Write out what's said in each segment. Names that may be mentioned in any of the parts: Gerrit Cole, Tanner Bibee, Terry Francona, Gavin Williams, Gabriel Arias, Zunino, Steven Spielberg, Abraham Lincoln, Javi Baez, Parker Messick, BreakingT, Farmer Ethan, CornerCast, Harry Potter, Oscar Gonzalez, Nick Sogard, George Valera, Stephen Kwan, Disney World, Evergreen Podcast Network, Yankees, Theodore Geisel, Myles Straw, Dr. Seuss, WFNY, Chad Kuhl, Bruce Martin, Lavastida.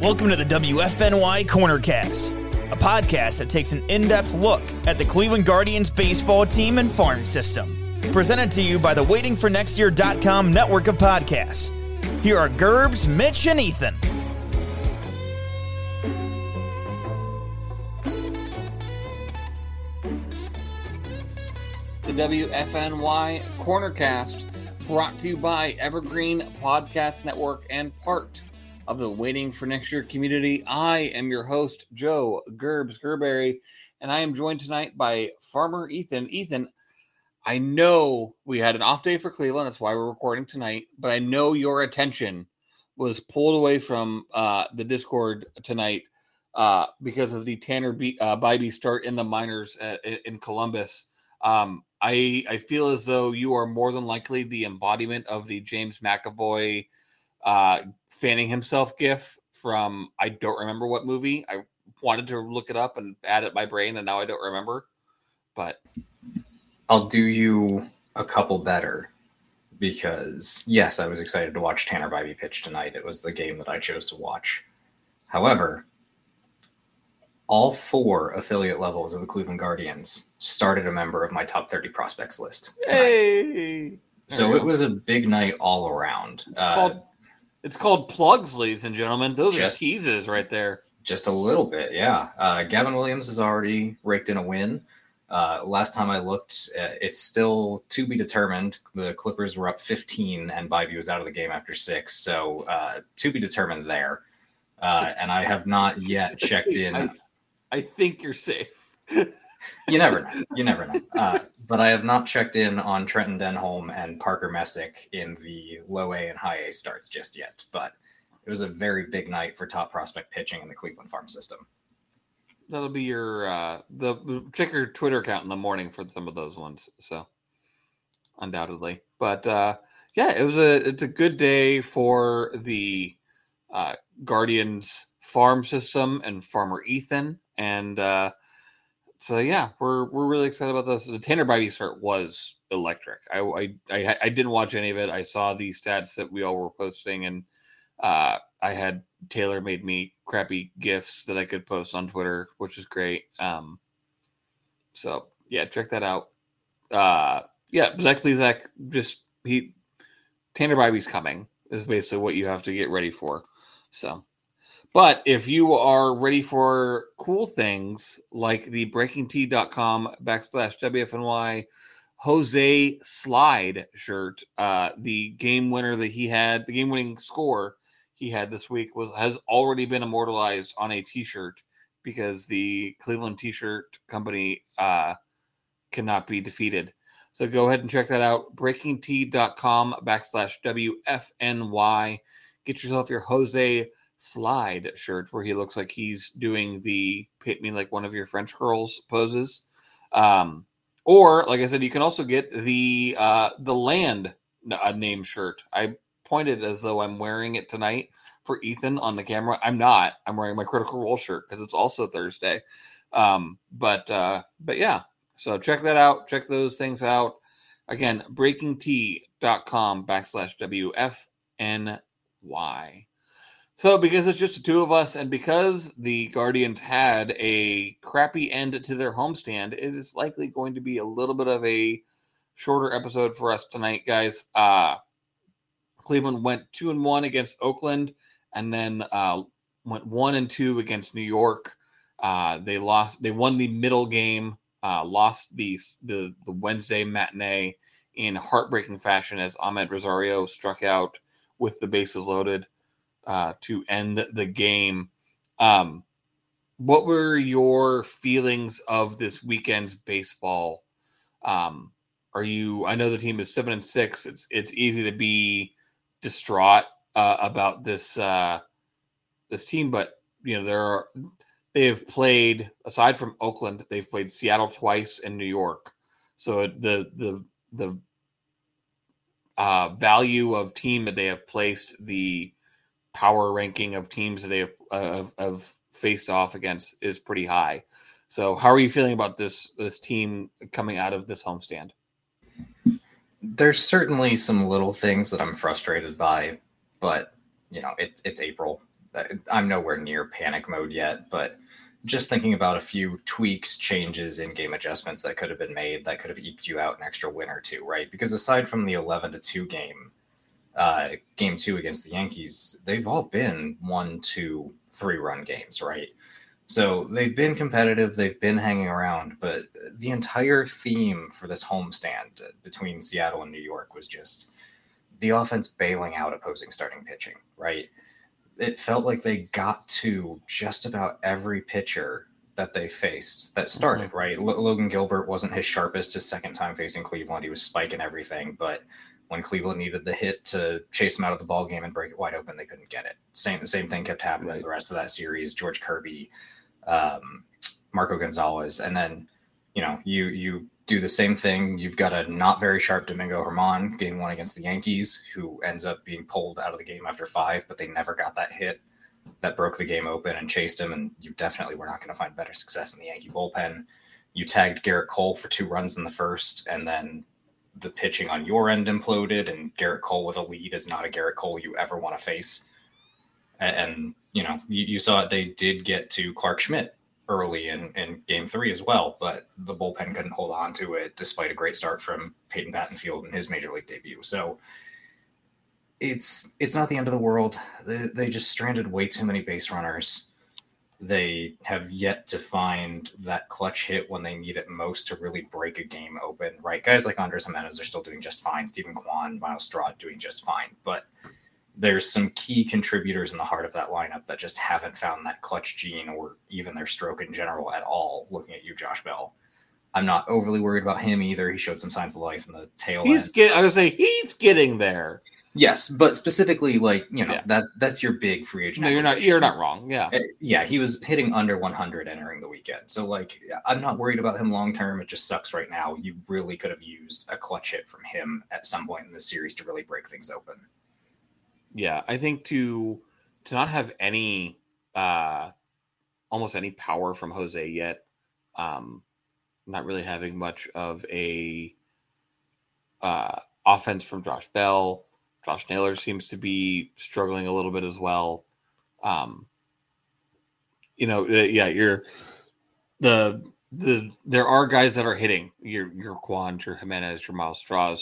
Welcome to the WFNY CornerCast, a podcast that takes an in-depth look at the Cleveland Guardians baseball team and farm system. Presented to you by the WaitingForNextYear.com network of podcasts. Here are Gerbs, Mitch, and Ethan. The WFNY CornerCast, brought to you by Evergreen Podcast Network and part of the Waiting for Next Year community. I am your host, Joe Gerbs Gerberry, and I am joined tonight by Farmer Ethan. Ethan, I know we had an off day for Cleveland. That's why we're recording tonight. But I know your attention was pulled away from the Discord tonight because of the Tanner Bibee start in the minors in Columbus. I feel as though you are more than likely the embodiment of the James McAvoy fanning himself gif from, I don't remember what movie. I wanted to look it up and add it to my brain, and now I don't remember. But I'll do you a couple better, because yes, I was excited to watch Tanner Bibee pitch tonight. It was the game that I chose to watch. However, all four affiliate levels of the Cleveland Guardians started a member of my top 30 prospects list tonight. Hey! So it was a big night all around. It's called plugs, ladies and gentlemen. Those are teases right there. Just a little bit, yeah. Gavin Williams has already raked in a win. Last time I looked, it's still to be determined. The Clippers were up 15, and Bibee was out of the game after 6. So to be determined there. And I have not yet checked in. I think you're safe. You never know. You never know. But I have not checked in on Trenton Denholm and Parker Messick in the low A and high A starts just yet. But it was a very big night for top prospect pitching in the Cleveland farm system. That'll be your check your Twitter account in the morning for some of those ones. So undoubtedly, but it's a good day for the Guardians farm system and Farmer Ethan, and so yeah, we're really excited about this. The Tanner Bibee start was electric. I didn't watch any of it. I saw the stats that we all were posting, and I had Taylor made me crappy GIFs that I could post on Twitter, which is great. So yeah, check that out. Zach Plesac, Tanner Bibee's coming is basically what you have to get ready for. So. But if you are ready for cool things like the BreakingT.com/WFNY Jose Slide shirt, the game winner that he had, the game-winning score he had this week has already been immortalized on a T-shirt, because the Cleveland T-shirt company cannot be defeated. So go ahead and check that out. BreakingT.com/WFNY. Get yourself your Jose Slide shirt, where he looks like he's doing the hit me like one of your French girls poses. Or, like I said, you can also get the land name shirt. I pointed as though I'm wearing it tonight for Ethan on the camera. I'm not. I'm wearing my Critical Role shirt because it's also Thursday. But yeah, so check that out. Check those things out. Again, breakingT.com/WFNY. So because it's just the two of us, and because the Guardians had a crappy end to their homestand, it is likely going to be a little bit of a shorter episode for us tonight, guys. Cleveland went 2-1 against Oakland, and then went 1-2 against New York. They lost. They won the middle game, lost the Wednesday matinee in heartbreaking fashion as Amed Rosario struck out with the bases loaded to end the game. What were your feelings of this weekend's baseball? I know the team is 7-6. It's easy to be distraught about this team, but you know, they've played, aside from Oakland, they've played Seattle twice and New York. So the value of team that they have placed, the power ranking of teams that they have faced off against is pretty high. So how are you feeling about this team coming out of this homestand? There's certainly some little things that I'm frustrated by, but you know, it's April. I'm nowhere near panic mode yet, but just thinking about a few tweaks, changes, in-game adjustments that could have been made that could have eked you out an extra win or two, right? Because aside from the 11-2 game, game two against the Yankees, they've all been 1-2-3-run games, right? So they've been competitive, they've been hanging around, but the entire theme for this homestand between Seattle and New York was just the offense bailing out opposing starting pitching, right? It felt like they got to just about every pitcher that they faced that started, mm-hmm. right? Logan Gilbert wasn't his sharpest his second time facing Cleveland. He was spiking everything, but when Cleveland needed the hit to chase him out of the ball game and break it wide open, they couldn't get it. Same thing kept happening right. The rest of that series. George Kirby, Marco Gonzalez, and then you know you do the same thing. You've got a not very sharp Domingo Germán game one against the Yankees, who ends up being pulled out of the game after five, but they never got that hit that broke the game open and chased him. And you definitely were not going to find better success in the Yankee bullpen. You tagged Gerrit Cole for 2 runs in the first, and then the pitching on your end imploded, and Gerrit Cole with a lead is not a Gerrit Cole you ever want to face. And you know, you saw it. They did get to Clark Schmidt early in game three as well, but the bullpen couldn't hold on to it despite a great start from Peyton Battenfield in his major league debut. So it's not the end of the world. They just stranded way too many base runners. They have yet to find that clutch hit when they need it most to really break a game open, right? Guys like Andrés Giménez are still doing just fine. Stephen Kwan, Myles Straw doing just fine, but there's some key contributors in the heart of that lineup that just haven't found that clutch gene or even their stroke in general at all. Looking at you, Josh Bell, I'm not overly worried about him either. He showed some signs of life in the tail end. I would say he's getting there. Yes, but specifically, like, you know, that's your big free agent. No, you're not wrong. Yeah. Yeah, he was hitting under 100 entering the weekend. So, like, I'm not worried about him long term. It just sucks right now. You really could have used a clutch hit from him at some point in the series to really break things open. Yeah, I think to not have any almost any power from Jose yet, not really having much of a offense from Josh Bell. Josh Naylor seems to be struggling a little bit as well. There are guys that are hitting your Kwan, your Giménez, your Myles Straw,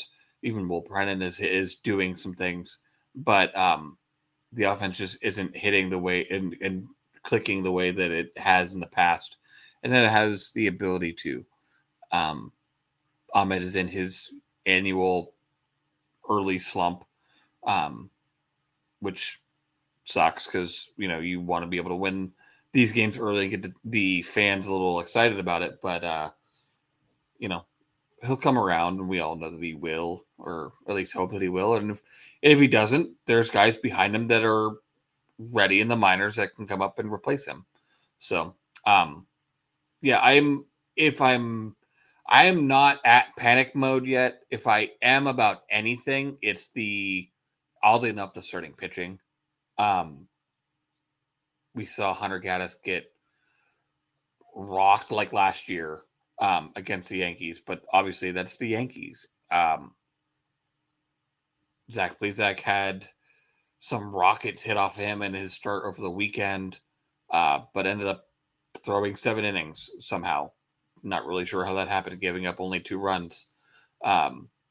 even Will Brennan is doing some things, but the offense just isn't hitting the way and clicking the way that it has in the past, and that it has the ability to. Amed is in his annual early slump. Which sucks because, you know, you want to be able to win these games early and get the fans a little excited about it. But, you know, he'll come around, and we all know that he will, or at least hope that he will. And if he doesn't, there's guys behind him that are ready in the minors that can come up and replace him. So, I am not at panic mode yet. If I am about anything, it's oddly enough, the starting pitching. We saw Hunter Gaddis get rocked like last year against the Yankees, but obviously that's the Yankees. Zach Plesac had some rockets hit off him in his start over the weekend, but ended up throwing 7 innings somehow. Not really sure how that happened, giving up only 2 runs.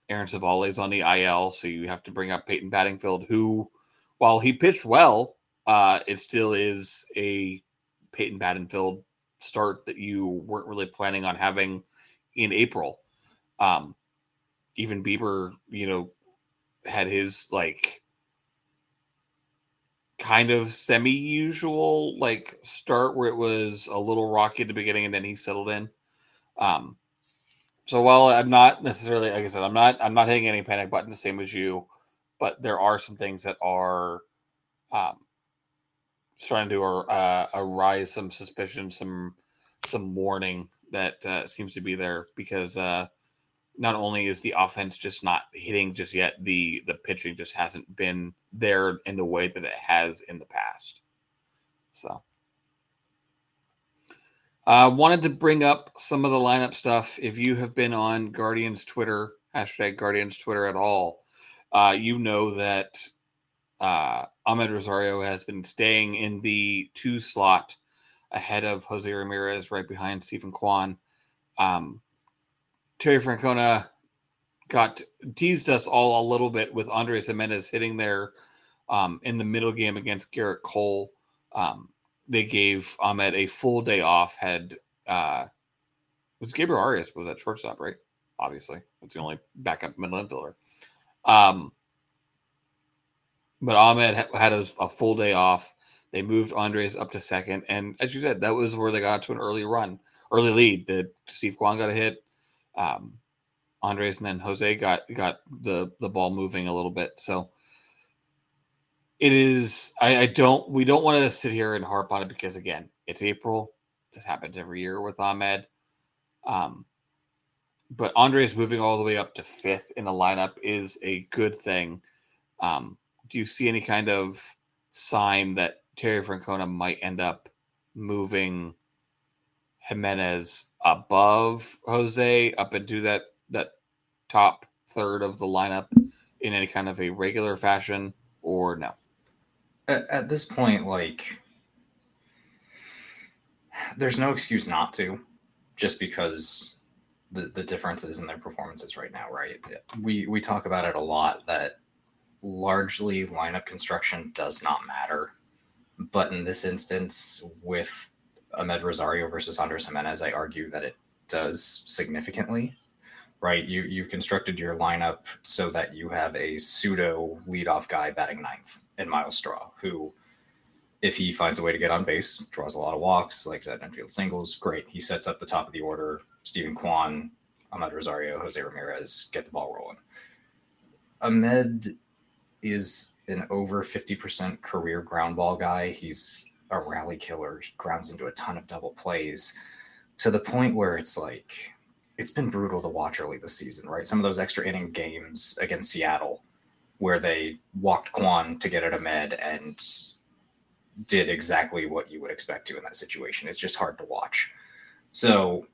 Aaron Savale's on the IL, so you have to bring up Peyton Battenfield, who, while he pitched well, it still is a Peyton Battenfield start that you weren't really planning on having in April. Even Bieber, you know, had his, like, kind of semi-usual, like, start where it was a little rocky at the beginning and then he settled in. So while I'm not necessarily, like I said, I'm not hitting any panic button, the same as you, but there are some things that are starting to arise some suspicion, some warning that seems to be there because not only is the offense just not hitting just yet, the pitching just hasn't been there in the way that it has in the past. So I wanted to bring up some of the lineup stuff. If you have been on Guardians Twitter, hashtag Guardians Twitter at all, you know that Amed Rosario has been staying in the 2 slot ahead of Jose Ramirez, right behind Stephen Kwan. Terry Francona teased us all a little bit with Andrés Giménez hitting there in the middle game against Gerrit Cole. They gave Amed a full day off. Was Gabriel Arias was at shortstop, right? Obviously, that's the only backup middle infielder. But Amed had a full day off. They moved Andres up to second, and as you said, that was where they got to an early lead. Steve Kwan got a hit. Andres and then Jose got the ball moving a little bit. So it is. We don't want to sit here and harp on it because again, it's April. This happens every year with Amed. But Andres moving all the way up to 5th in the lineup is a good thing. Do you see any kind of sign that Terry Francona might end up moving Giménez above Jose up into that top third of the lineup in any kind of a regular fashion, or no? At this point, there's no excuse not to, just because the differences in their performances right now, right? We talk about it a lot that largely lineup construction does not matter. But in this instance, with Amed Rosario versus Andrés Giménez, I argue that it does significantly, right? You've constructed your lineup so that you have a pseudo leadoff guy batting 9th in Myles Straw, who, if he finds a way to get on base, draws a lot of walks, like that infield singles, great. He sets up the top of the order, Stephen Kwan, Amed Rosario, Jose Ramirez, get the ball rolling. Amed is an over 50% career ground ball guy. He's a rally killer. He grounds into a ton of double plays to the point where it's been brutal to watch early this season, right? Some of those extra inning games against Seattle where they walked Kwan to get at Amed and did exactly what you would expect to in that situation. It's just hard to watch. So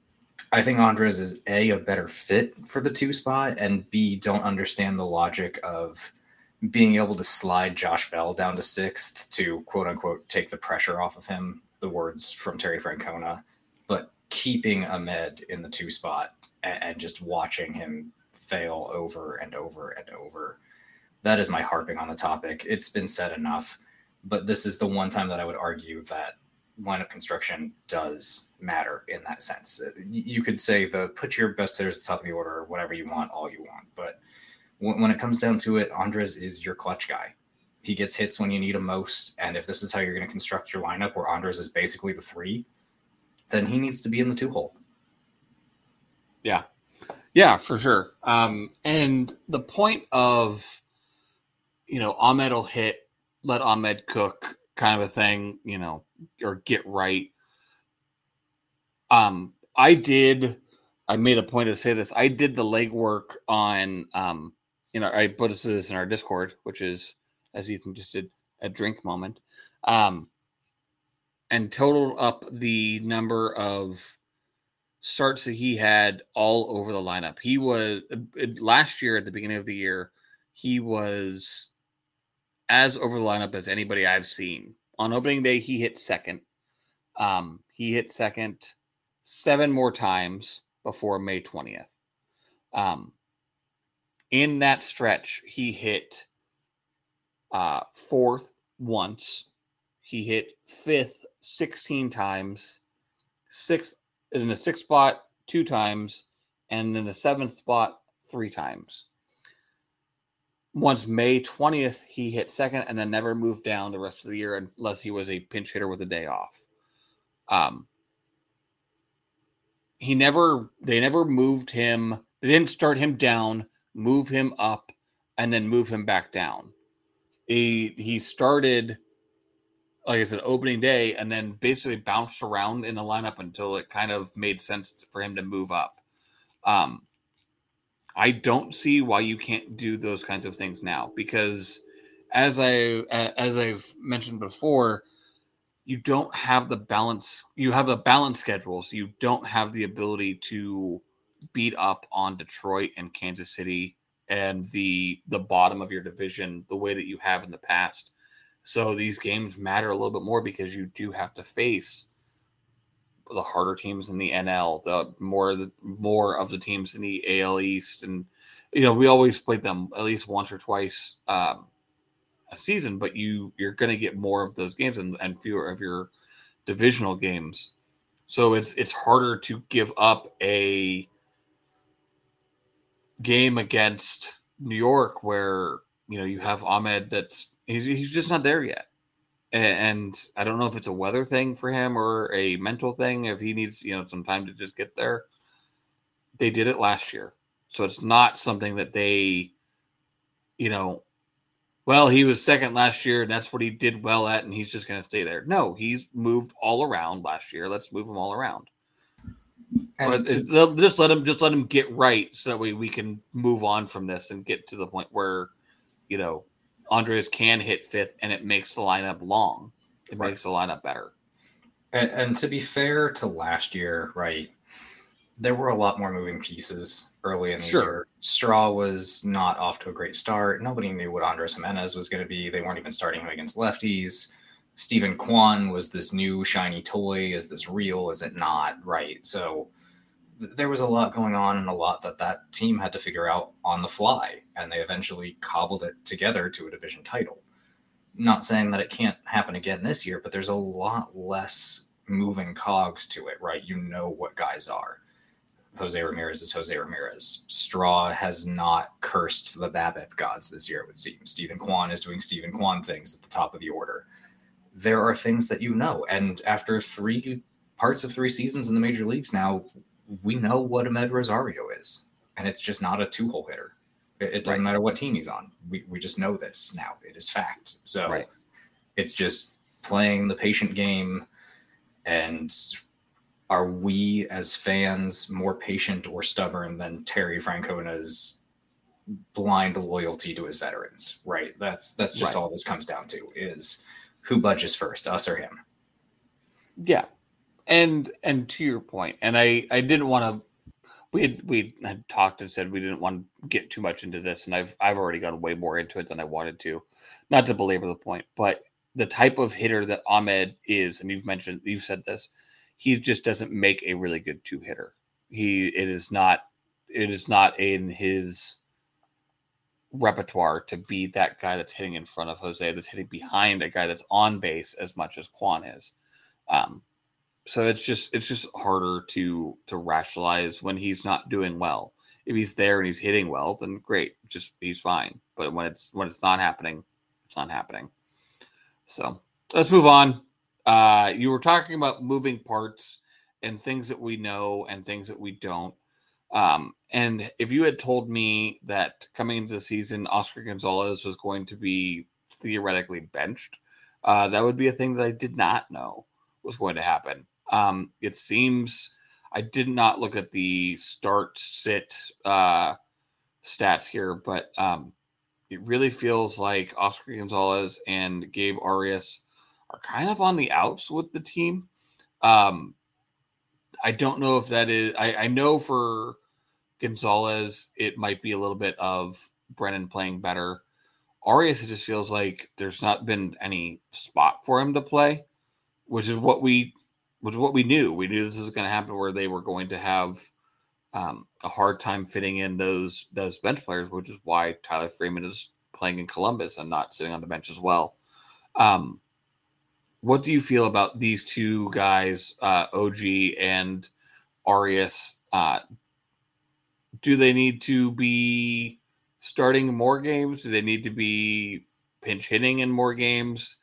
I think Andres is a better fit for the 2 spot, and B, don't understand the logic of being able to slide Josh Bell down to 6th to quote unquote take the pressure off of him, the words from Terry Francona, but keeping Amed in the 2 spot and just watching him fail over and over and over. That is my harping on the topic. It's been said enough, but this is the one time that I would argue that lineup construction does matter in that sense. You could say put your best hitters at the top of the order, whatever you want, all you want, but when it comes down to it, Andres is your clutch guy. He gets hits when you need him most, and if this is how you're going to construct your lineup where Andres is basically the 3, then he needs to be in the 2 hole. Yeah, for sure. And the point of, Amed will hit, let Amed cook kind of a thing, or get right. I made a point to say this. I did the legwork on I put this in our Discord, which is, as Ethan just did, a drink moment, and totaled up the number of starts that he had all over the lineup. He was last year at the beginning of the year. He was as over the lineup as anybody I've seen. On opening day, he hit second. He hit second 7 more times before May 20th. In that stretch, he hit 4th once. He hit 5th 16 times, 6th in the 6th spot 2 times, and then the 7th spot 3 times. Once May 20th, he hit 2nd and then never moved down the rest of the year unless he was a pinch hitter with a day off. They never moved him. They didn't start him down, move him up, and then move him back down. He started like I said, opening day, and then basically bounced around in the lineup until it kind of made sense for him to move up. I don't see why you can't do those kinds of things now, because as I've mentioned before, you don't have the balance. You have the balance schedules. You don't have the ability to beat up on Detroit and Kansas City and the bottom of your division the way that you have in the past. So these games matter a little bit more because you do have to face the harder teams in the NL, the more of the teams in the AL East. And, you know, we always played them at least once or twice a season, but you're going to get more of those games and fewer of your divisional games. So it's harder to give up a game against New York where, you know, you have Amed that's, he's just not there yet. And I don't know if it's a weather thing for him or a mental thing, if he needs, you know, some time to just get there. They did it last year. So it's not something that they, you know, well, he was second last year and that's what he did well at and he's just going to stay there. No, he's moved all around last year. Let's move him all around. But just let him get right so that way we can move on from this and get to the point where, you know, Andres can hit fifth, and it makes the lineup long. It makes the lineup better. And to be fair to last year, right, there were a lot more moving pieces early in the year. Straw was not off to a great start. Nobody knew what Andrés Giménez was going to be. They weren't even starting him against lefties. Stephen Kwan was this new shiny toy. Is this real? Is it not? Right. So there was a lot going on and a lot that team had to figure out on the fly, and they eventually cobbled it together to a division title. Not saying that it can't happen again this year, but there's a lot less moving cogs to it, right? You know what guys are. Jose Ramirez is Jose Ramirez. Straw has not cursed the BABIP gods this year, it would seem. Stephen Kwan is doing Stephen Kwan things at the top of the order. There are things that you know, and after three seasons in the major leagues now, we know what Amed Rosario is, and it's just not a two-hole hitter. It doesn't matter what team he's on. We just know this now. It is fact. So It's just playing the patient game, and are we as fans more patient or stubborn than Terry Francona's blind loyalty to his veterans, right? That's just all this comes down to is who budges first, us or him. Yeah. And to your point, and I didn't want to, we had talked and said we didn't want to get too much into this, and I've already gotten way more into it than I wanted to, not to belabor the point, but the type of hitter that Amed is, and you've said this, he just doesn't make a really good two hitter. It is not in his repertoire to be that guy that's hitting in front of Jose, that's hitting behind a guy that's on base as much as Kwan is. So it's just harder to rationalize when he's not doing well. If he's there and he's hitting well, then great, just he's fine. But when it's not happening, it's not happening. So let's move on. You were talking about moving parts and things that we know and things that we don't. And if you had told me that coming into the season, Oscar Gonzalez was going to be theoretically benched, that would be a thing that I did not know was going to happen. It seems I did not look at the start-sit stats here, but it really feels like Oscar Gonzalez and Gabe Arias are kind of on the outs with the team. I don't know if that is... I know for Gonzalez, it might be a little bit of Brennan playing better. Arias, it just feels like there's not been any spot for him to play, which is what we knew. We knew this was going to happen, where they were going to have a hard time fitting in those bench players, which is why Tyler Freeman is playing in Columbus and not sitting on the bench as well. What do you feel about these two guys, OG and Arias? Do they need to be starting more games? Do they need to be pinch hitting in more games?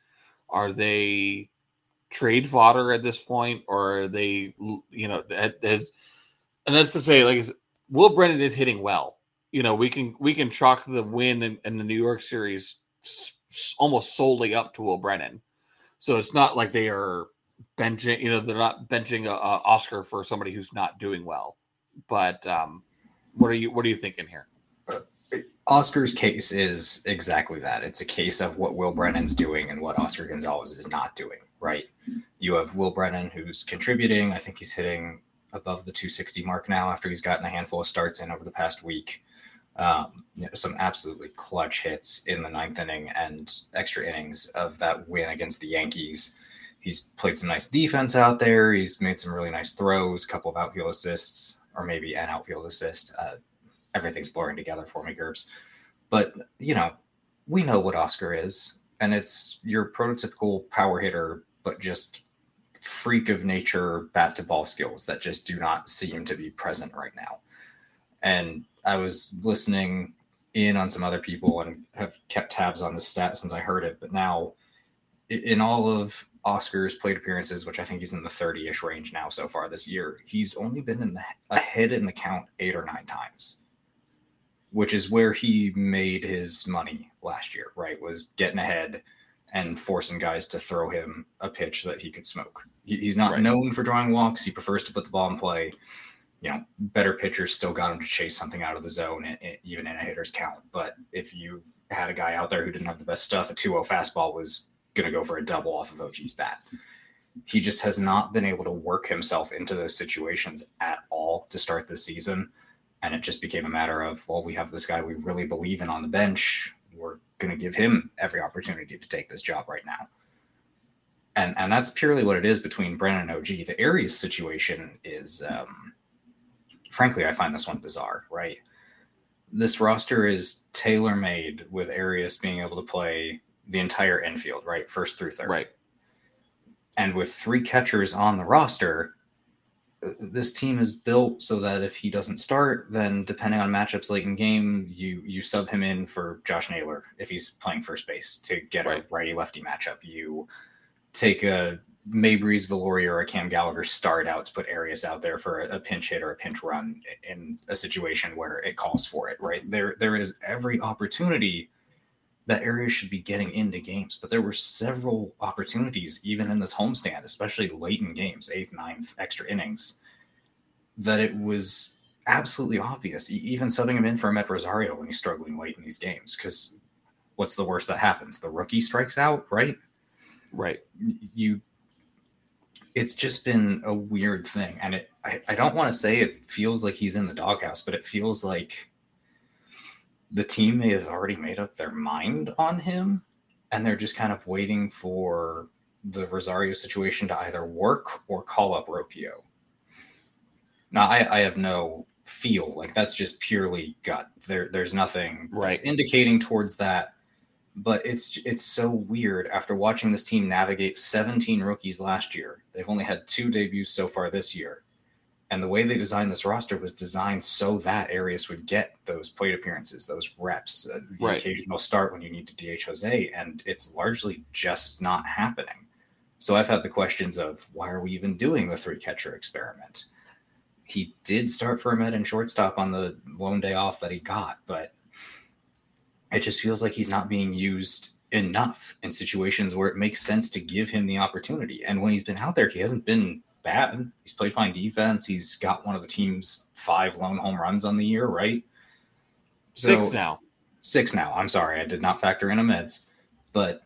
Are they trade fodder at this point, or are they, you know, and that's to say, like, Will Brennan is hitting well. You know, we can chalk the win in the New York series almost solely up to Will Brennan. So it's not like they are benching, you know, they're not benching Oscar for somebody who's not doing well. But what are you thinking here? Oscar's case is exactly that. It's a case of what Will Brennan's doing and what Oscar Gonzalez is not doing, right? You have Will Brennan who's contributing. I think he's hitting above the 260 mark now after he's gotten a handful of starts in over the past week. Some absolutely clutch hits in the ninth inning and extra innings of that win against the Yankees. He's played some nice defense out there. He's made some really nice throws, a couple of outfield assists, or maybe an outfield assist. Everything's blurring together for me, Gerbs. But, you know, we know what Oscar is, and it's your prototypical power hitter, but just freak of nature bat-to-ball skills that just do not seem to be present right now. And I was listening in on some other people and have kept tabs on this stat since I heard it, but now in all of Oscar's plate appearances, which I think he's in the 30-ish range now so far this year, he's only been ahead in the count 8 or 9 times, which is where he made his money last year, right? Was getting ahead and forcing guys to throw him a pitch that he could smoke. He's not known for drawing walks. He prefers to put the ball in play. You know, better pitchers still got him to chase something out of the zone, even in a hitter's count. But if you had a guy out there who didn't have the best stuff, a 2-0 fastball was going to go for a double off of OG's bat. He just has not been able to work himself into those situations at all to start this season. And it just became a matter of, well, we have this guy we really believe in on the bench. We're going to give him every opportunity to take this job right now. And that's purely what it is between Brennan and OG. The Arias situation is, frankly, I find this one bizarre, right? This roster is tailor-made with Arias being able to play the entire infield, right? First through third. Right. And with 3 catchers on the roster, this team is built so that if he doesn't start, then depending on matchups late in game, you sub him in for Josh Naylor if he's playing first base to get a righty-lefty matchup. You take a Meibrys Viloria or a Cam Gallagher start out to put Arias out there for a pinch hit or a pinch run in a situation where it calls for it, right? There is every opportunity that Arias should be getting into games, but there were several opportunities even in this homestand, especially late in games, 8th, 9th, extra innings, that it was absolutely obvious, even subbing him in for Amed Rosario when he's struggling late in these games, because what's the worst that happens? The rookie strikes out, right? Right. It's just been a weird thing, and I don't want to say it feels like he's in the doghouse, but it feels like the team may have already made up their mind on him, and they're just kind of waiting for the Rosario situation to either work or call up Rocchio. Now, I have no feel. Like, that's just purely gut. There's nothing that's indicating towards that, but it's so weird after watching this team navigate 17 rookies last year. They've only had 2 debuts so far this year. And the way they designed this roster was designed so that Arias would get those plate appearances, those reps, the occasional start when you need to DH Jose, and it's largely just not happening. So I've had the questions of, why are we even doing the 3-catcher experiment? He did start for Amed and shortstop on the lone day off that he got, but it just feels like he's not being used enough in situations where it makes sense to give him the opportunity. And when he's been out there, he hasn't been bad. He's played fine defense. He's got one of the team's 5 lone home runs on the year, right? So, 6 now. 6 now. I'm sorry. I did not factor in Amed's. But,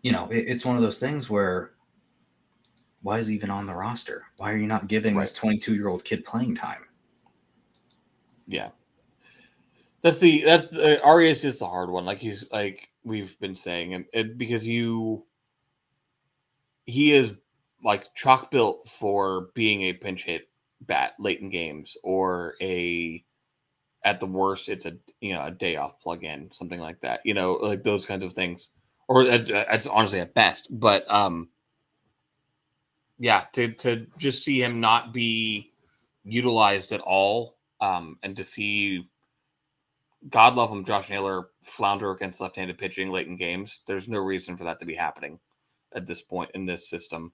you know, it's one of those things where, why is he even on the roster? Why are you not giving this 22-year-old kid playing time? Yeah. That's Arias is the hard one. Like we've been saying, and because he is like chalk built for being a pinch hit bat late in games, or at the worst, it's a day off plug in, something like that, you know, like those kinds of things, or that's honestly at best. But to just see him not be utilized at all, and to see, God love him, Josh Naylor flounder against left-handed pitching late in games. There's no reason for that to be happening at this point in this system,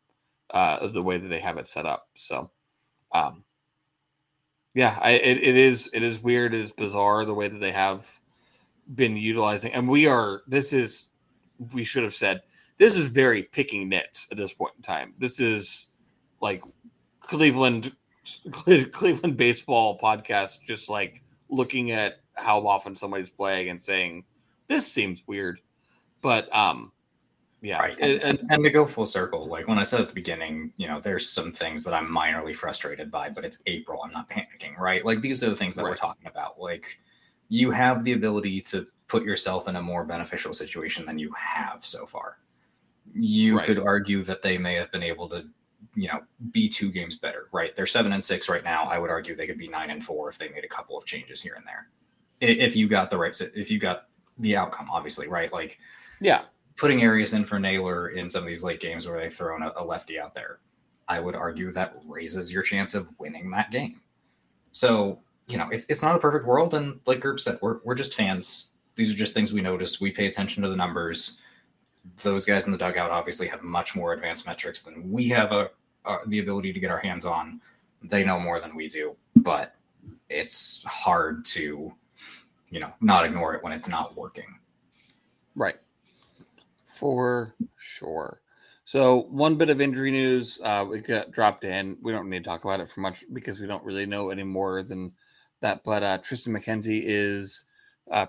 the way that they have it set up. So, it is weird. It is bizarre the way that they have been utilizing. And this is we should have said, this is very picking nits at this point in time. This is like Cleveland baseball podcast, just like looking at how often somebody's playing and saying, this seems weird. But yeah. Right. And to go full circle, like when I said at the beginning, you know, there's some things that I'm minorly frustrated by, but it's April. I'm not panicking, right? Like these are the things that we're talking about. Like you have the ability to put yourself in a more beneficial situation than you have so far. You could argue that they may have been able to, you know, be two games better, right? They're 7-6 right now. I would argue they could be 9-4 if they made a couple of changes here and there. If you got the right, if you got the outcome, obviously, right? Like, yeah, putting Arias in for Naylor in some of these late games where they've thrown a lefty out there, I would argue that raises your chance of winning that game. So, you know, it's not a perfect world. And like Gerb said, we're just fans. These are just things we notice. We pay attention to the numbers. Those guys in the dugout obviously have much more advanced metrics than we have the ability to get our hands on. They know more than we do, but it's hard to, you know, not ignore it when it's not working. Right. For sure. So one bit of injury news we got dropped in. We don't need to talk about it for much because we don't really know any more than that. But Tristan McKenzie is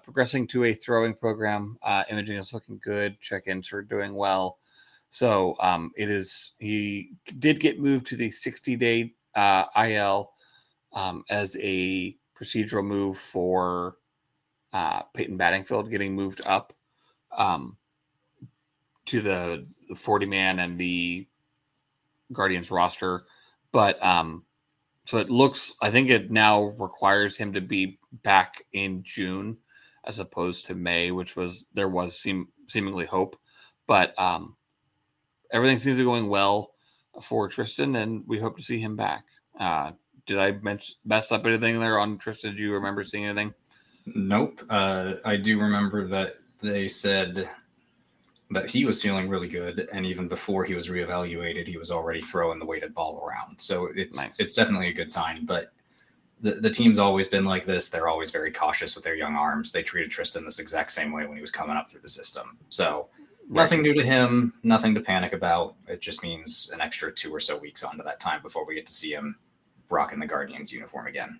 progressing to a throwing program. Imaging is looking good. Check-ins are doing well. So it is. He did get moved to the 60-day IL as a procedural move for Peyton Battenfield getting moved up to the 40-man and the Guardians roster. But so it looks, I think it now requires him to be back in June as opposed to May, which was, there was seemingly hope, but everything seems to be going well for Tristan and we hope to see him back. Did I mess up anything there on Tristan? Do you remember seeing anything? Nope. I do remember that they said that he was feeling really good. And even before he was reevaluated, he was already throwing the weighted ball around. So it's, It's definitely a good sign, but the team's always been like this. They're always very cautious with their young arms. They treated Tristan this exact same way when he was coming up through the system. So nothing new to him, nothing to panic about. It just means an extra 2 or so weeks onto that time before we get to see him rocking the Guardians uniform again.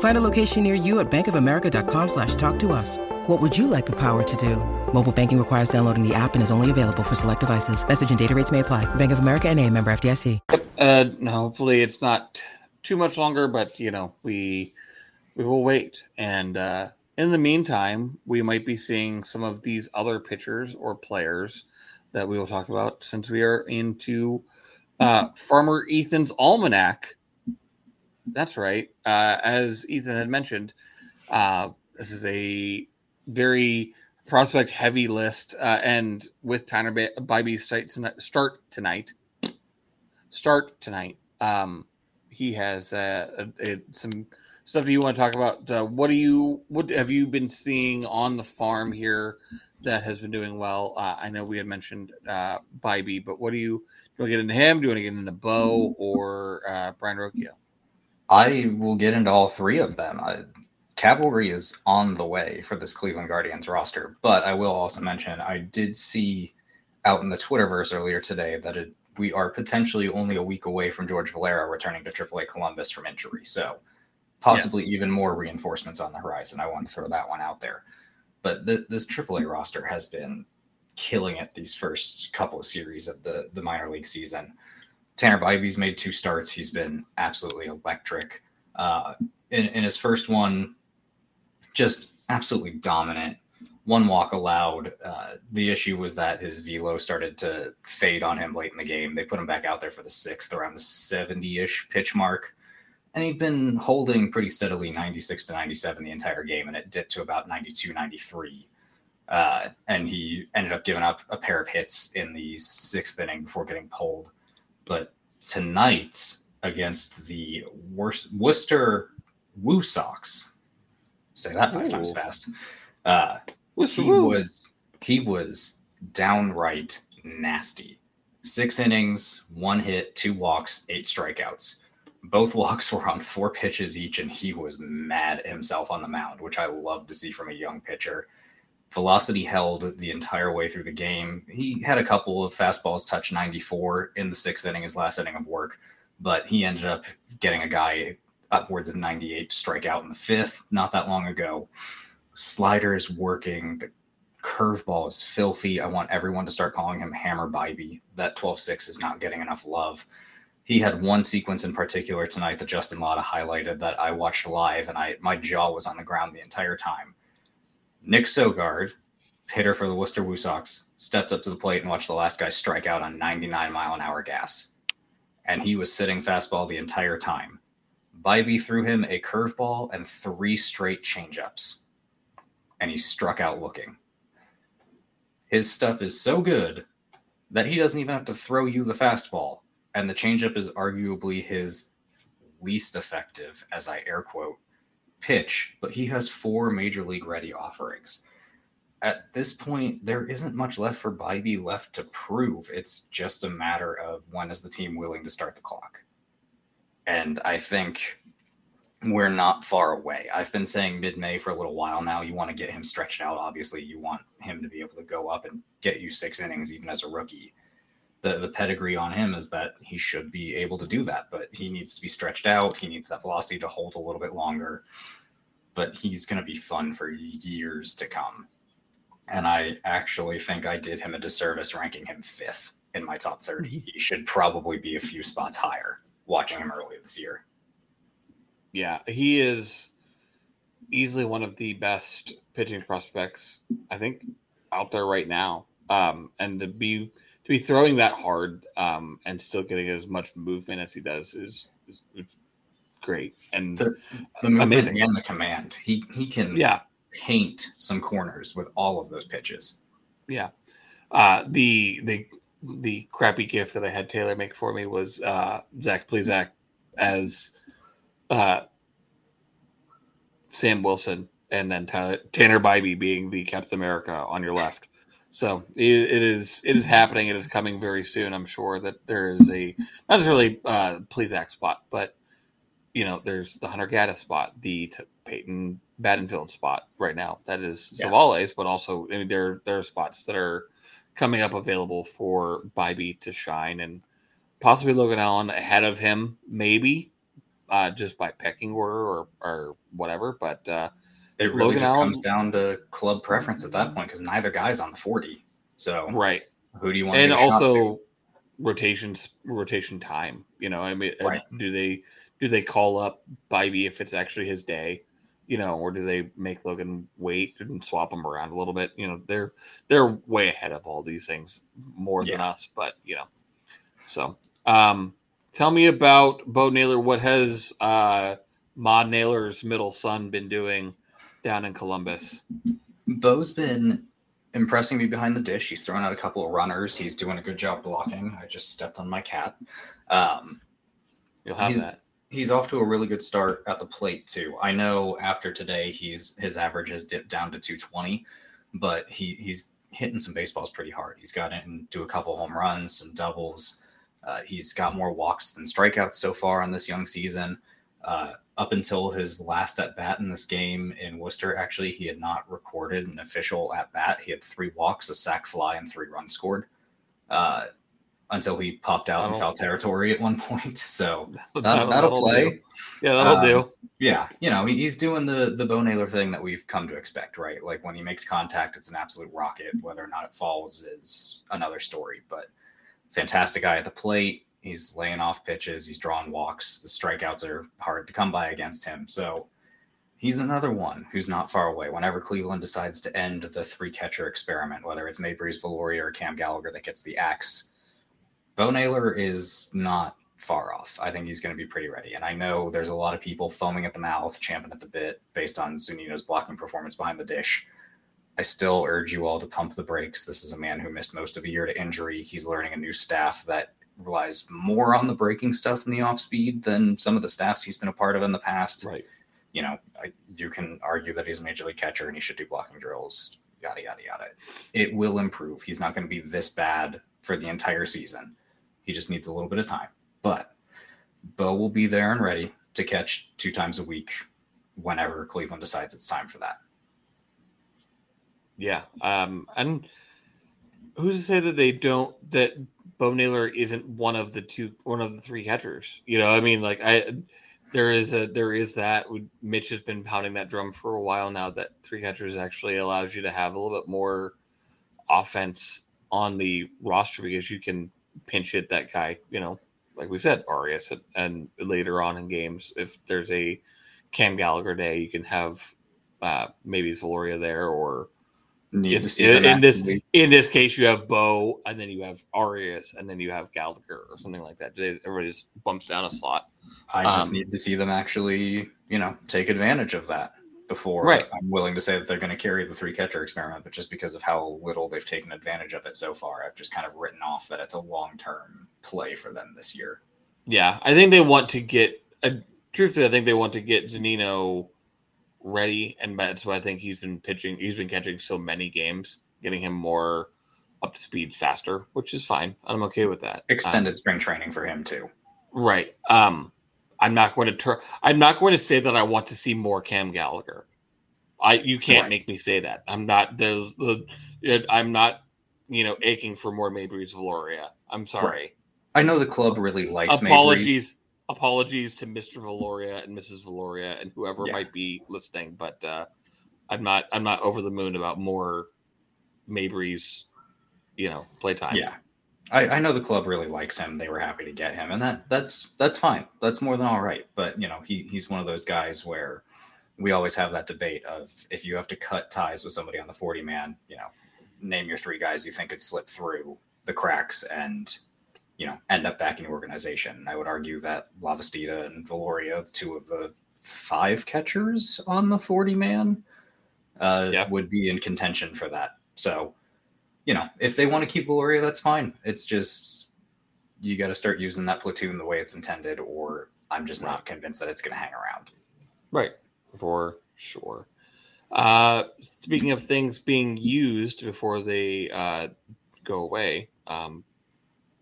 Find a location near you at bankofamerica.com/talktous. What would you like the power to do? Mobile banking requires downloading the app and is only available for select devices. Message and data rates may apply. Bank of America NA, member FDIC. No, hopefully it's not too much longer, but you know, we will wait. And in the meantime, we might be seeing some of these other pitchers or players that we will talk about since we are into Farmer Ethan's Almanac. That's right. As Ethan had mentioned, this is a very prospect-heavy list. And with Tanner Bibee's start tonight, he has some stuff you want to talk about. What have you been seeing on the farm here that has been doing well? I know we had mentioned Bibee, but what do you want to get into him? Do you want to get into Bo or Brayan Rocchio? I will get into all three of them. Cavalry is on the way for this Cleveland Guardians roster, but I will also mention I did see out in the Twitterverse earlier today that we are potentially only a week away from George Valera returning to AAA Columbus from injury. So possibly even more reinforcements on the horizon. I want to throw that one out there. But this AAA roster has been killing it these first couple of series of the minor league season. Tanner Bibee's made 2 starts. He's been absolutely electric. In his first one, just absolutely dominant. 1 walk allowed. The issue was that his velo started to fade on him late in the game. They put him back out there for the 6th, around the 70-ish pitch mark. And he'd been holding pretty steadily 96 to 97 the entire game, and it dipped to about 92, 93. And he ended up giving up a pair of hits in the 6th inning before getting pulled. But tonight against the Worcester Woo Socks. Say that five times fast. He was downright nasty. 6 innings, 1 hit, 2 walks, 8 strikeouts. Both walks were on 4 pitches each, and he was mad at himself on the mound, which I love to see from a young pitcher. Velocity held the entire way through the game. He had a couple of fastballs touch 94 in the 6th inning, his last inning of work, but he ended up getting a guy upwards of 98 to strike out in the 5th not that long ago. Slider is working. The curveball is filthy. I want everyone to start calling him Hammer Bibee. That 12-6 is not getting enough love. He had one sequence in particular tonight that Justin Latta highlighted that I watched live, and my jaw was on the ground the entire time. Nick Sogard, hitter for the Worcester Woo Sox, stepped up to the plate and watched the last guy strike out on 99-mile-an-hour gas. And he was sitting fastball the entire time. Bibee threw him a curveball and 3 straight changeups, and he struck out looking. His stuff is so good that he doesn't even have to throw you the fastball, and the changeup is arguably his least effective, as I air quote, pitch, but he has 4 major league ready offerings. At this point, there isn't much left for Bibee left to prove. It's just a matter of when is the team willing to start the clock. And I think we're not far away. I've been saying mid-May for a little while now. You want to get him stretched out. Obviously, you want him to be able to go up and get you 6 innings, even as a rookie. The pedigree on him is that he should be able to do that, but he needs to be stretched out. He needs that velocity to hold a little bit longer, but he's going to be fun for years to come. And I actually think I did him a disservice ranking him 5th in my top 30. He should probably be a few spots higher watching him earlier this year. Yeah, he is easily one of the best pitching prospects, I think, out there right now. And to be throwing that hard and still getting as much movement as he does is great. And the movement and the command. He can paint some corners with all of those pitches. Yeah. The crappy gift that I had Taylor make for me was Zach Plesac as Sam Wilson, and then Tanner Bibee being the Captain America on your left. So it is happening. It is coming very soon. I'm sure that there is a not necessarily Plesac spot, but there's the Hunter Gaddis spot, the Peyton Battenfield spot right now. That is Savale's, but also there are spots that are coming up available for Bibee to shine, and possibly Logan Allen ahead of him, maybe just by pecking order or whatever. But it really comes down to club preference at that point, because neither guy's on the 40. So right, who do you want? And also rotation time. Right. Do they call up Bibee if it's actually his day? Or do they make Logan wait and swap him around a little bit? They're way ahead of all these things more than us, but so tell me about Bo Naylor. What has Ma Naylor's middle son been doing down in Columbus? Bo's been impressing me behind the dish. He's throwing out a couple of runners. He's doing a good job blocking. I just stepped on my cat. You'll have that. He's off to a really good start at the plate too. I know after today, his average has dipped down to 220, but he's hitting some baseballs pretty hard. He's got into a couple home runs, some doubles. He's got more walks than strikeouts so far on this young season. Up until his last at-bat in this game in Worcester, actually, he had not recorded an official at-bat. He had 3 walks, a sac fly, and 3 runs scored until he popped out in foul territory at one point. So that'll play. Do. Yeah, that'll do. Yeah, he's doing the Bo Naylor thing that we've come to expect, right? Like, when he makes contact, it's an absolute rocket. Whether or not it falls is another story, but fantastic guy at the plate. He's laying off pitches. He's drawing walks. The strikeouts are hard to come by against him. So he's another one who's not far away. Whenever Cleveland decides to end the 3-catcher experiment, whether it's Meibrys Viloria or Cam Gallagher that gets the axe, Bo Naylor is not far off. I think he's going to be pretty ready. And I know there's a lot of people foaming at the mouth, champing at the bit based on Zunino's blocking performance behind the dish. I still urge you all to pump the brakes. This is a man who missed most of a year to injury. He's learning a new staff that relies more on the breaking stuff in the off speed than some of the staffs he's been a part of in the past. Right. you know, you can argue that he's a major league catcher and he should do blocking drills, yada, yada, yada. It will improve. He's not going to be this bad for the entire season. He just needs a little bit of time. But Bo will be there and ready to catch two times a week whenever Cleveland decides it's time for that. Yeah. And who's to say that they don't, that Bo Naylor isn't one of the three catchers, you know, I mean, like there is that. Mitch has been pounding that drum for a while now that three catchers actually allows you to have a little bit more offense on the roster because you can pinch hit that guy, you know, like we said, Arias, and later on in games, if there's a Cam Gallagher day, you can have maybe Viloria there, or in this case, you have Bo, and then you have Arias, and then you have Gallagher, or something like that. Everybody just bumps down a slot. I just need to see them actually, you know, take advantage of that before I'm willing to say that they're going to carry the three catcher experiment. But just because of how little they've taken advantage of it so far, I've just kind of written off that it's a long term play for them this year. Yeah, I think they want to get. Truthfully, I think they want to get Zunino ready, and that's why I think he's been pitching. He's been catching so many games, getting him more up to speed faster, which is fine. I'm okay with that. Extended spring training for him too, right? I'm not going to say that I want to see more Cam Gallagher. You can't make me say that. I'm not. I'm not. You know, aching for more Meibrys Viloria. I'm sorry. Right. I know the club really likes. Apologies to Mr. Viloria and Mrs. Viloria and whoever might be listening, but I'm not over the moon about more Meibrys, you know, playtime. Yeah, I know the club really likes him. They were happy to get him, and that's fine. That's more than all right. But you know, he's one of those guys where we always have that debate of if you have to cut ties with somebody on the 40-man, you know, name your three guys you think could slip through the cracks and, you know, end up back in the organization. I would argue that Lavastida and Viloria, two of the five catchers on the 40-man, would be in contention for that. So, you know, if they want to keep Viloria, that's fine. It's just you got to start using that platoon the way it's intended, or I'm just not convinced that it's going to hang around. Right, for sure. Speaking of things being used before they go away,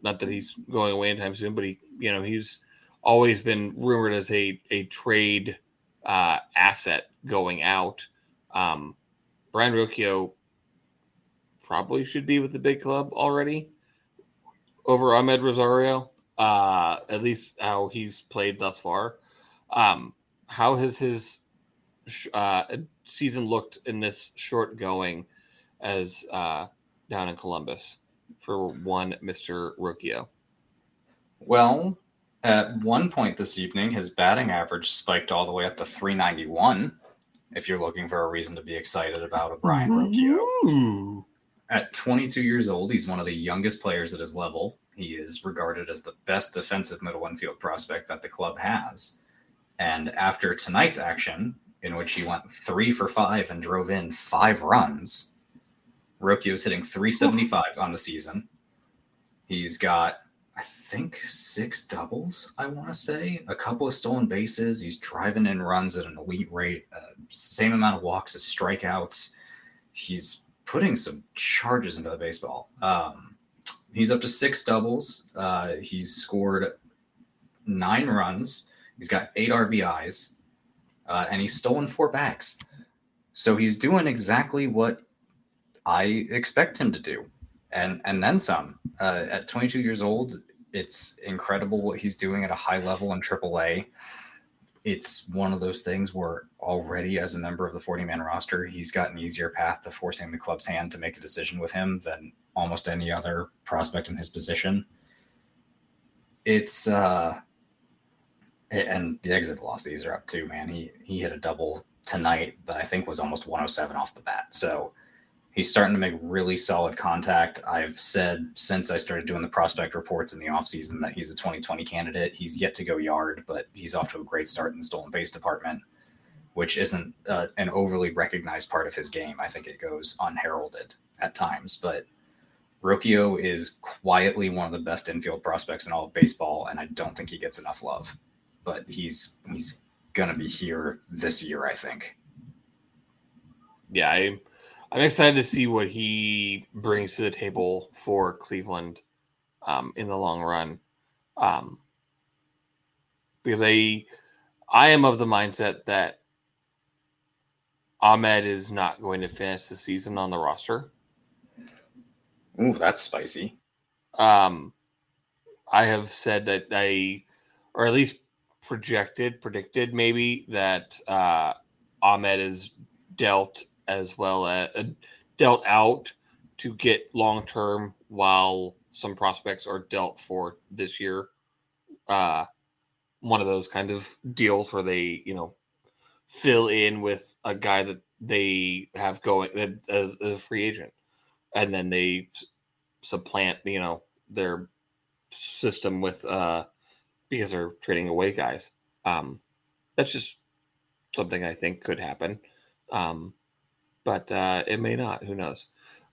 not that he's going away anytime soon, but he, you know, he's always been rumored as a trade asset going out. Brayan Rocchio probably should be with the big club already over Amed Rosario, at least how he's played thus far. How has his season looked in this short going as down in Columbus? For one, Mr. Rocchio. Well, at one point this evening, his batting average spiked all the way up to 391. If you're looking for a reason to be excited about a Brayan Rocchio. At 22 years old, he's one of the youngest players at his level. He is regarded as the best defensive middle infield prospect that the club has. And after tonight's action, in which he went 3 for 5 and drove in 5 runs... Rocchio is hitting 375 on the season. He's got, I think, 6 doubles, I want to say. A couple of stolen bases. He's driving in runs at an elite rate. Same amount of walks as strikeouts. He's putting some charges into the baseball. He's up to 6 doubles. He's scored 9 runs. He's got 8 RBIs. And he's stolen 4 bags. So he's doing exactly what I expect him to do, and then some. At 22 years old, it's incredible what he's doing at a high level in AAA. It's one of those things where already as a member of the 40-man roster, he's got an easier path to forcing the club's hand to make a decision with him than almost any other prospect in his position. It's and the exit velocities are up too, man. He hit a double tonight that I think was almost 107 off the bat, so he's starting to make really solid contact. I've said since I started doing the prospect reports in the offseason that he's a 2020 candidate. He's yet to go yard, but he's off to a great start in the stolen base department, which isn't an overly recognized part of his game. I think it goes unheralded at times, but Rocchio is quietly one of the best infield prospects in all of baseball, and I don't think he gets enough love. But he's going to be here this year, I think. Yeah, I'm excited to see what he brings to the table for Cleveland in the long run. Because I am of the mindset that Amed is not going to finish the season on the roster. Ooh, that's spicy. I have said that or at least predicted maybe that Amed is dealt as well as dealt out to get long-term, while some prospects are dealt for this year. One of those kind of deals where they, fill in with a guy that they have going as a free agent, and then they supplant, their system with, because they're trading away guys. That's just something I think could happen. But it may not, who knows?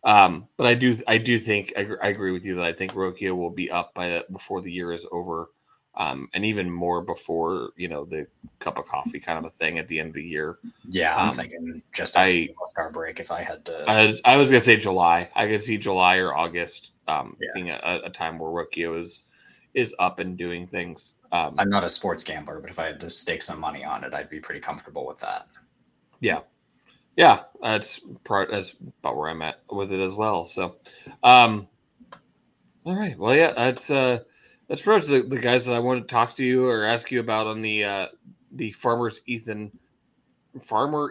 But I do think I agree with you that I think Rocchio will be up by that before the year is over. And even more before, the cup of coffee kind of a thing at the end of the year. Yeah, I'm thinking just All-Star break if I had to. I was going to say July. I could see July or August being a time where Rocchio is up and doing things. I'm not a sports gambler, but if I had to stake some money on it, I'd be pretty comfortable with that. Yeah. Yeah, that's about where I'm at with it as well. So, all right. Well, yeah, that's pretty much the guys that I want to talk to you or ask you about on the Farmer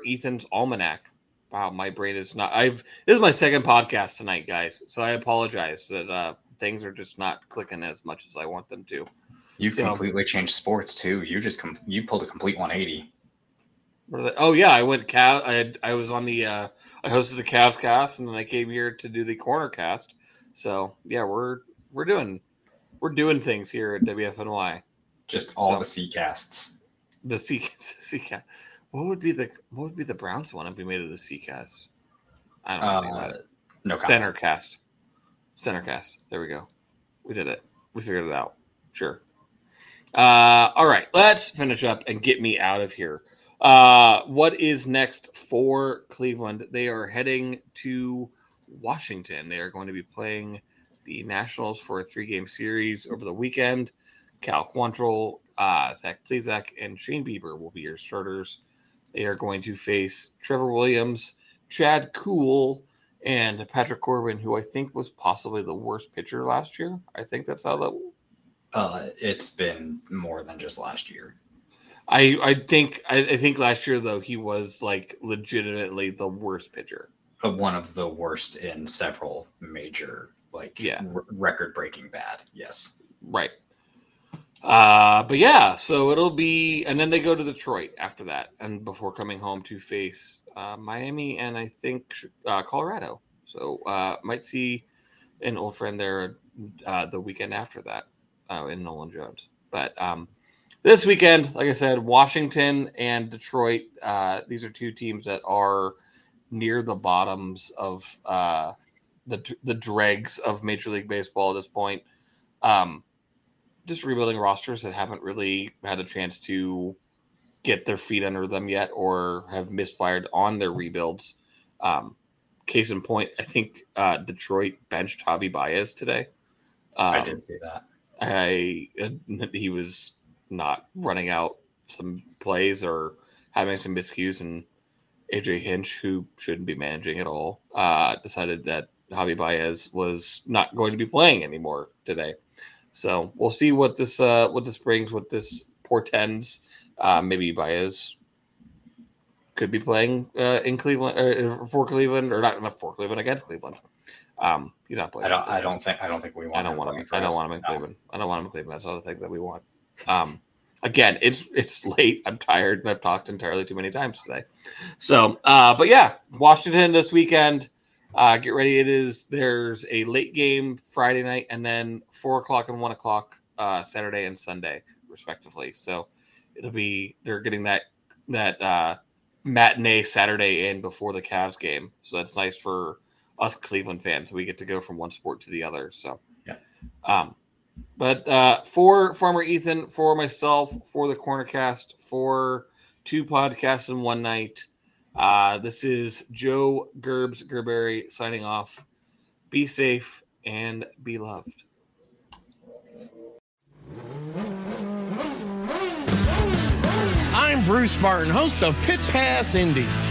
Ethan's Almanac. Wow, my brain is not. This is my second podcast tonight, guys, so I apologize that things are just not clicking as much as I want them to. You completely changed sports too. You pulled a complete 180. Oh yeah, I went Cavs. I was on the I hosted the Cavs cast, and then I came here to do the Corner Cast. So yeah, we're doing things here at WFNY. Just all the C casts. The C cast. What would be the Browns one if we made it a C cast? I don't know about it. No center cast. Center cast. There we go. We did it. We figured it out. Sure. All right, let's finish up and get me out of here. What is next for Cleveland? They are heading to Washington. They are going to be playing the Nationals for a 3-game series over the weekend. Cal Quantrill, Zach Plesac, and Shane Bieber will be your starters. They are going to face Trevor Williams, Chad Kuhl, and Patrick Corbin, who I think was possibly the worst pitcher last year. I think that's how that was. It's been more than just last year. I think last year though he was like legitimately the worst pitcher, one of the worst in several major record-breaking bad. Yes, right. But yeah, so it'll be, and then they go to Detroit after that, and before coming home to face Miami and I think Colorado. So might see an old friend there the weekend after that in Nolan Jones, but. This weekend, like I said, Washington and Detroit, these are two teams that are near the bottoms of the dregs of Major League Baseball at this point. Just rebuilding rosters that haven't really had a chance to get their feet under them yet or have misfired on their rebuilds. Case in point, I think Detroit benched Javi Baez today. I did see that. He was not running out some plays or having some miscues, and AJ Hinch, who shouldn't be managing at all, decided that Javi Baez was not going to be playing anymore today. So we'll see what this brings, what this portends. Maybe Baez could be playing in Cleveland or for Cleveland, or not for Cleveland, against Cleveland. He's not playing. I don't think we want. I don't want him in Cleveland. I don't want him in Cleveland. That's not a thing that we want. Again, it's late. I'm tired, and I've talked entirely too many times today. So, but yeah, Washington this weekend. Get ready. There's a late game Friday night, and then 4:00 and 1:00 Saturday and Sunday, respectively. So, they're getting that matinee Saturday in before the Cavs game. So that's nice for us Cleveland fans. We get to go from one sport to the other. So yeah. But for Farmer Ethan, for myself, for the Cornercast, for two podcasts in one night. This is Joe Gerbs Gerberry signing off. Be safe and be loved. I'm Bruce Martin, host of Pit Pass Indy.